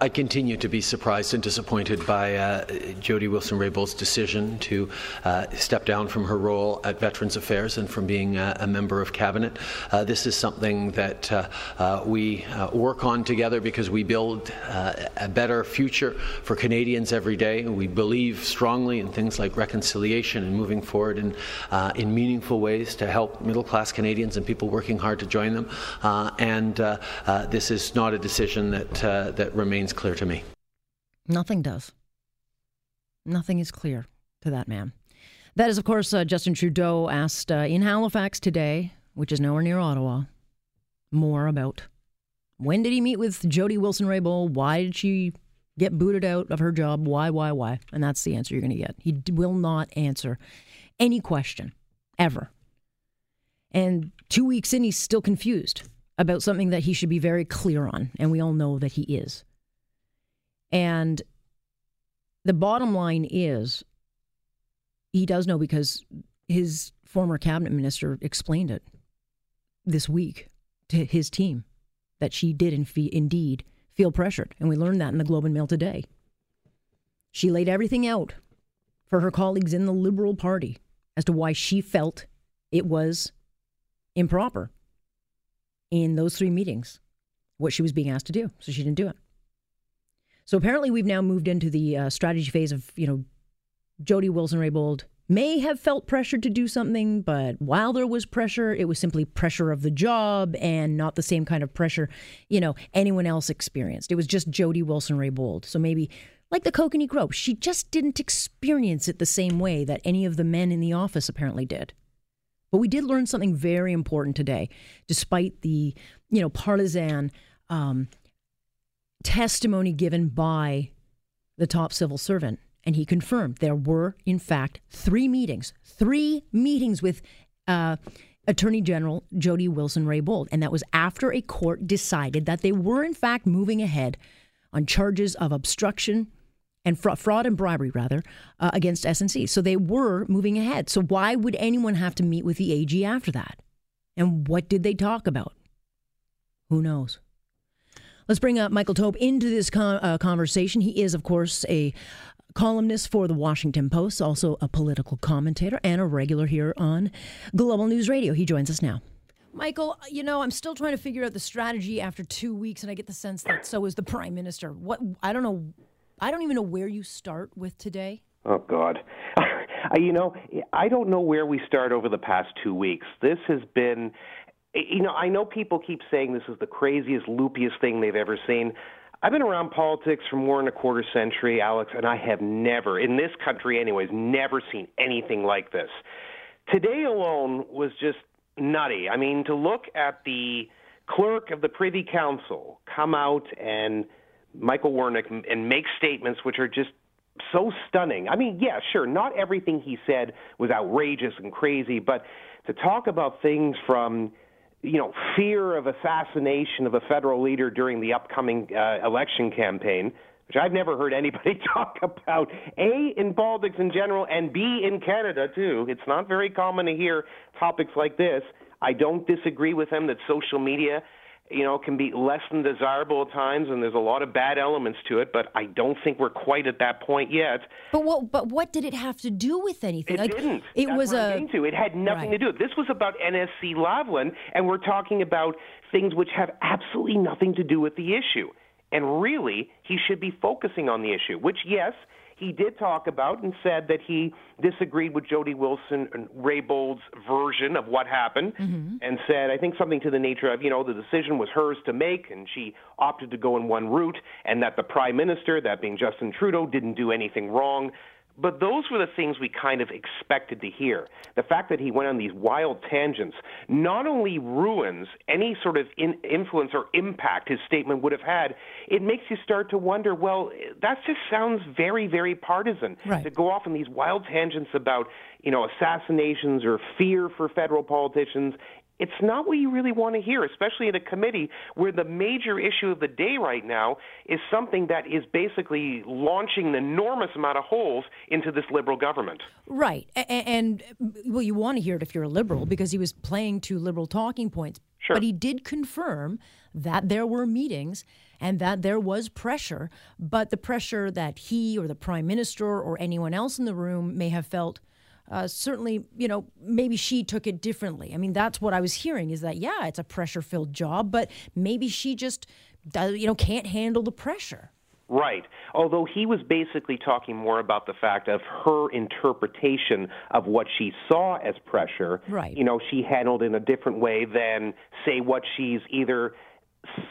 I continue to be surprised and disappointed by Jody Wilson-Raybould's decision to step down from her role at Veterans Affairs and from being a member of Cabinet. This is something that we work on together because we build a better future for Canadians every day. We believe strongly in things like reconciliation and moving forward in meaningful ways to help middle-class Canadians and people working hard to join them. And this is not a decision that remains clear to me. Nothing does. Nothing is clear to that man. That is, of course, Justin Trudeau asked in Halifax today, which is nowhere near Ottawa, more about when did he meet with Jody Wilson-Raybould? Why did she get booted out of her job? Why? And that's the answer you're going to get. He will not answer any question, ever. And 2 weeks in, he's still confused about something that he should be very clear on, and we all know that he is. And the bottom line is, he does know because his former cabinet minister explained it this week to his team, that she did indeed feel pressured. And we learned that in the Globe and Mail today. She laid everything out for her colleagues in the Liberal Party as to why she felt it was improper in those three meetings what she was being asked to do. So she didn't do it. So apparently we've now moved into the strategy phase of, Jody Wilson-Raybould may have felt pressured to do something, but while there was pressure, it was simply pressure of the job and not the same kind of pressure, anyone else experienced. It was just Jody Wilson-Raybould. So maybe like the kokanee crow, she just didn't experience it the same way that any of the men in the office apparently did. But we did learn something very important today, despite the, partisan testimony given by the top civil servant. And he confirmed there were, in fact, three meetings with Attorney General Jody Wilson-Raybould. And that was after a court decided that they were, in fact, moving ahead on charges of obstruction and fraud and bribery, against SNC. So they were moving ahead. So why would anyone have to meet with the AG after that? And what did they talk about? Who knows? Let's bring up Michael Tobe into this conversation. He is, of course, a columnist for the Washington Post, also a political commentator and a regular here on Global News Radio. He joins us now. Michael, I'm still trying to figure out the strategy after 2 weeks, and I get the sense that so is the Prime Minister. I don't even know where you start with today. Oh, God. I don't know where we start over the past 2 weeks. This has been, I know people keep saying this is the craziest, loopiest thing they've ever seen. I've been around politics for more than a quarter century, Alex, and I have never, in this country anyways, never seen anything like this. Today alone was just nutty. I mean, to look at the clerk of the Privy Council come out and Michael Wernick and make statements which are just so stunning. I mean, yeah, sure, not everything he said was outrageous and crazy, but to talk about things from, fear of assassination of a federal leader during the upcoming election campaign, which I've never heard anybody talk about, A, in politics in general, and B, in Canada, too. It's not very common to hear topics like this. I don't disagree with him that social media can be less than desirable at times, and there's a lot of bad elements to it, but I don't think we're quite at that point yet. But what did it have to do with anything? It didn't. It had nothing to do with it. This was about SNC-Lavalin, and we're talking about things which have absolutely nothing to do with the issue. And really, he should be focusing on the issue, which, yes, he did talk about and said that he disagreed with Jody Wilson-Raybould's version of what happened, and said, I think something to the nature of, the decision was hers to make and she opted to go in one route, and that the Prime Minister, that being Justin Trudeau, didn't do anything wrong. But those were the things we kind of expected to hear. The fact that he went on these wild tangents not only ruins any sort of influence or impact his statement would have had, it makes you start to wonder, well, that just sounds very, very partisan. Right. To go off on these wild tangents about, you know, assassinations or fear for federal politicians, it's not what you really want to hear, especially in a committee where the major issue of the day right now is something that is basically launching an enormous amount of holes into this Liberal government. Right. And well, you want to hear it if you're a Liberal, because he was playing to Liberal talking points. Sure. But he did confirm that there were meetings and that there was pressure, but the pressure that he or the Prime Minister or anyone else in the room may have felt, certainly, you know, maybe she took it differently. I mean, that's what I was hearing, is that, yeah, it's a pressure-filled job, but maybe she just, you know, can't handle the pressure. Right. Although he was basically talking more about the fact of her interpretation of what she saw as pressure. Right. You know, she handled in a different way than, say, what she's either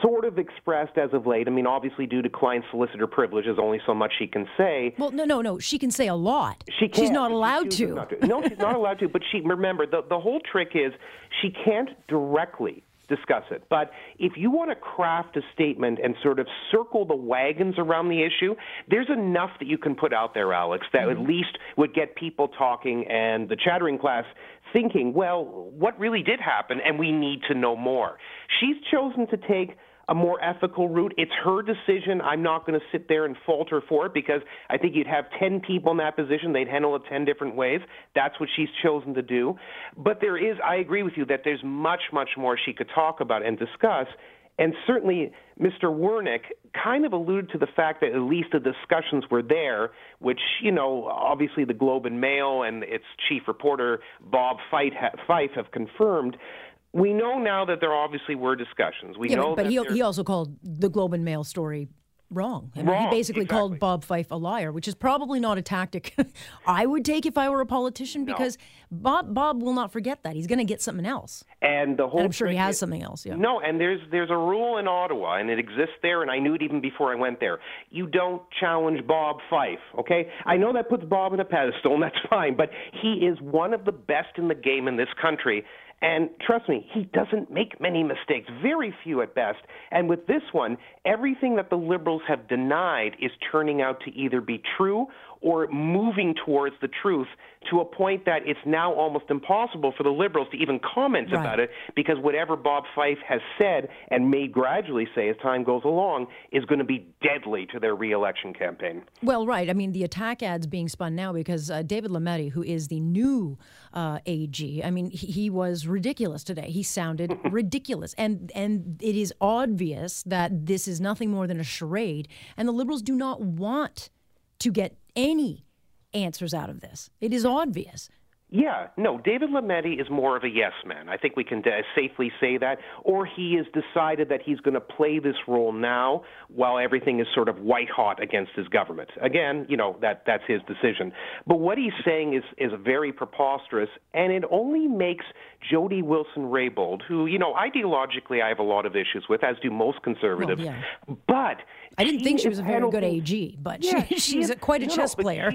sort of expressed as of late. I mean, obviously, due to client solicitor privilege, there's only so much she can say. Well, no. She can say a lot. She can. She's not allowed to. No, she's not allowed to. But she, remember, the whole trick is she can't directly discuss it. But if you want to craft a statement and sort of circle the wagons around the issue, there's enough that you can put out there, Alex, that at least would get people talking and the chattering class thinking, well, what really did happen, and we need to know more. She's chosen to take a more ethical route. It's her decision. I'm not going to sit there and falter for it, because I think you'd have 10 people in that position. They'd handle it 10 different ways. That's what she's chosen to do. But there is, I agree with you, that there's much, much more she could talk about and discuss. And certainly, Mr. Wernick kind of alluded to the fact that at least the discussions were there, which, you know, obviously the Globe and Mail and its chief reporter, Bob Fife, have confirmed. We know now that there obviously were discussions. He also called the Globe and Mail story wrong. He basically called Bob Fife a liar, which is probably not a tactic I would take if I were a politician, because Bob will not forget that. He's going to get something else. And I'm sure he has something else. Yeah. No, and there's a rule in Ottawa, and it exists there, and I knew it even before I went there. You don't challenge Bob Fife, okay? I know that puts Bob on a pedestal, and that's fine, but he is one of the best in the game in this country. And trust me, he doesn't make many mistakes, very few at best. And with this one, everything that the Liberals have denied is turning out to either be true or moving towards the truth, to a point that it's now almost impossible for the Liberals to even comment about it, because whatever Bob Fife has said and may gradually say as time goes along is going to be deadly to their re-election campaign. Well, right. I mean, the attack ad's being spun now because David Lametti, who is the new AG, I mean, he was ridiculous today. He sounded ridiculous. And it is obvious that this is nothing more than a charade, and the Liberals do not want to get any answers out of this. It is obvious. Yeah, no, David Lametti is more of a yes man. I think we can safely say that. Or he has decided that he's going to play this role now while everything is sort of white hot against his government. Again, you know, that's his decision. But what he's saying is very preposterous, and it only makes Jody Wilson-Raybould, who, you know, ideologically I have a lot of issues with, as do most conservatives. Well, yeah. But I didn't think she was a very good AG, but yeah, she's quite a chess player.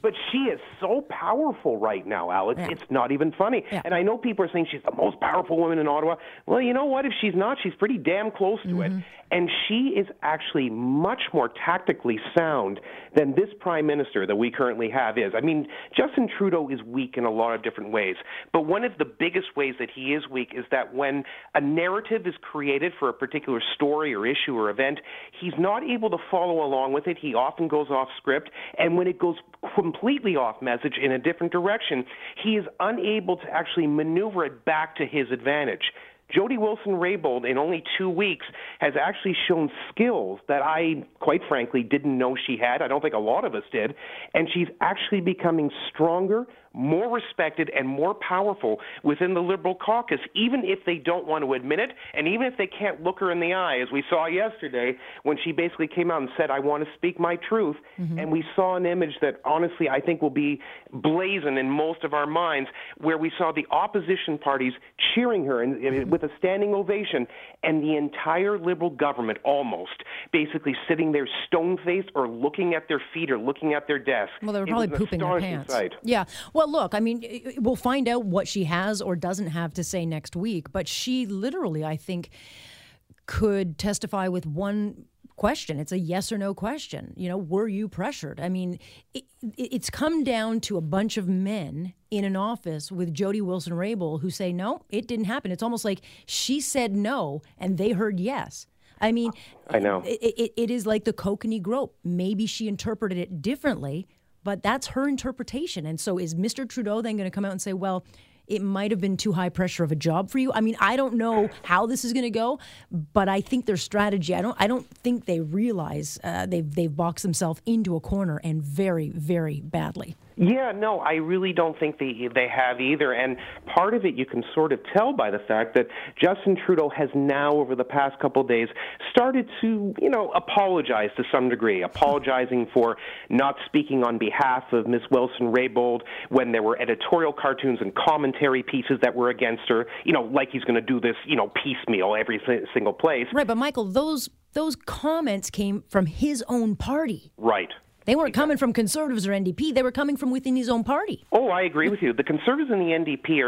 But she is so powerful right now, Alex. Yeah. It's not even funny. Yeah. And I know people are saying she's the most powerful woman in Ottawa. Well, you know what? If she's not, she's pretty damn close to it. And she is actually much more tactically sound than this prime minister that we currently have is. I mean, Justin Trudeau is weak in a lot of different ways. But one of the biggest ways that he is weak is that when a narrative is created for a particular story or issue or event, he's not able to follow along with it. He often goes off script, and when it goes completely off message in a different direction, he is unable to actually maneuver it back to his advantage. Jody Wilson-Raybould, in only 2 weeks, has actually shown skills that I, quite frankly, didn't know she had. I don't think a lot of us did. And she's actually becoming stronger, more respected and more powerful within the Liberal caucus, even if they don't want to admit it, and even if they can't look her in the eye, as we saw yesterday when she basically came out and said, I want to speak my truth. Mm-hmm. And we saw an image that, honestly, I think will be blazoned in most of our minds, where we saw the opposition parties cheering her and with a standing ovation, and the entire Liberal government almost basically sitting there stone-faced or looking at their feet or looking at their desk. Well, they were probably pooping their pants. Sight. Yeah. Well, look, I mean, we'll find out what she has or doesn't have to say next week, but she literally, I think, could testify with one question. It's a yes or no question. You know, were you pressured? I mean, it's come down to a bunch of men in an office with Jody Wilson-Raybould who say, no, it didn't happen. It's almost like she said no and they heard yes. I mean, I know it is like the kokanee grope. Maybe she interpreted it differently, but that's her interpretation. And so is Mr. Trudeau then going to come out and say, well, it might have been too high pressure of a job for you? I mean, I don't know how this is going to go, but I think their strategy, I don't think they realize they've boxed themselves into a corner, and very, very badly. Yeah, no, I really don't think they have either. And part of it you can sort of tell by the fact that Justin Trudeau has now, over the past couple of days, started to, apologize to some degree, apologizing for not speaking on behalf of Ms. Wilson-Raybould when there were editorial cartoons and commentary pieces that were against her, like he's going to do this, piecemeal every single place. Right, but Michael, those comments came from his own party. Right. They weren't coming from Conservatives or NDP. They were coming from within his own party. Oh, I agree with you. The Conservatives and the NDP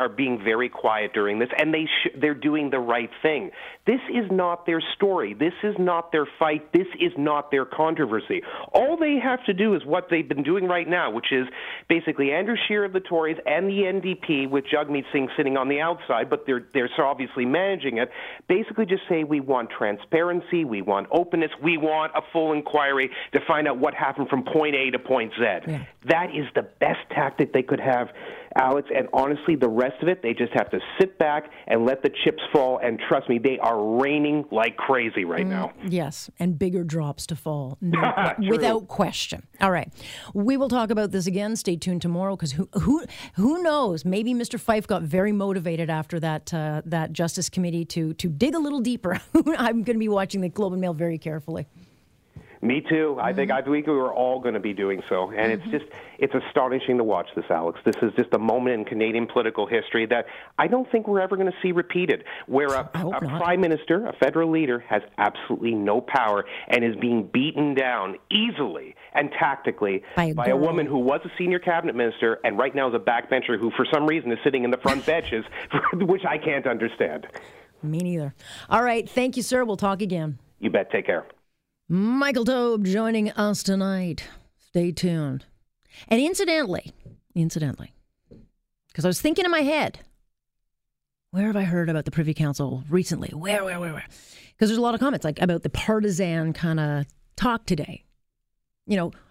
are being very quiet during this, and they're doing the right thing. This is not their story. This is not their fight. This is not their controversy. All they have to do is what they've been doing right now, which is basically Andrew Shearer of the Tories and the NDP, with Jagmeet Singh sitting on the outside, but they're obviously managing it, basically just say, we want transparency, we want openness, we want a full inquiry to find out what happened from point A to point Z. Yeah. That is the best tactic they could have, Alex, and honestly, the rest of it, they just have to sit back and let the chips fall, and trust me, they are raining like crazy right now. Yes, and bigger drops to fall, without question. All right, we will talk about this again. Stay tuned tomorrow, because who knows? Maybe Mr. Fife got very motivated after that Justice Committee to dig a little deeper. I'm going to be watching the Globe and Mail very carefully. Me too. I think we were all going to be doing so. And it's astonishing to watch this, Alex. This is just a moment in Canadian political history that I don't think we're ever going to see repeated, where a prime minister, a federal leader, has absolutely no power and is being beaten down easily and tactically by a woman who was a senior cabinet minister and right now is a backbencher who, for some reason, is sitting in the front benches, which I can't understand. Me neither. All right. Thank you, sir. We'll talk again. You bet. Take care. Michael Tobe joining us tonight. Stay tuned. And incidentally, because I was thinking in my head, where have I heard about the Privy Council recently? Where? Because there's a lot of comments about the partisan kind of talk today.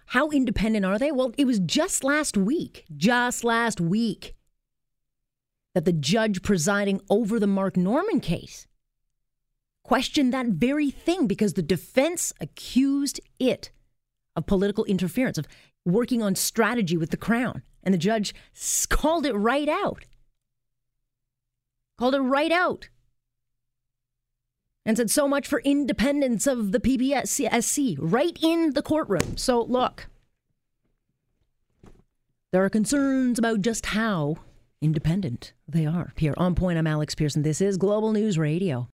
How independent are they? Well, it was just last week that the judge presiding over the Mark Norman case questioned that very thing, because the defense accused it of political interference, of working on strategy with the Crown. And the judge called it right out. And said, so much for independence of the PBCSC, right in the courtroom. So look, there are concerns about just how independent they are. Here on Point, I'm Alex Pearson. This is Global News Radio.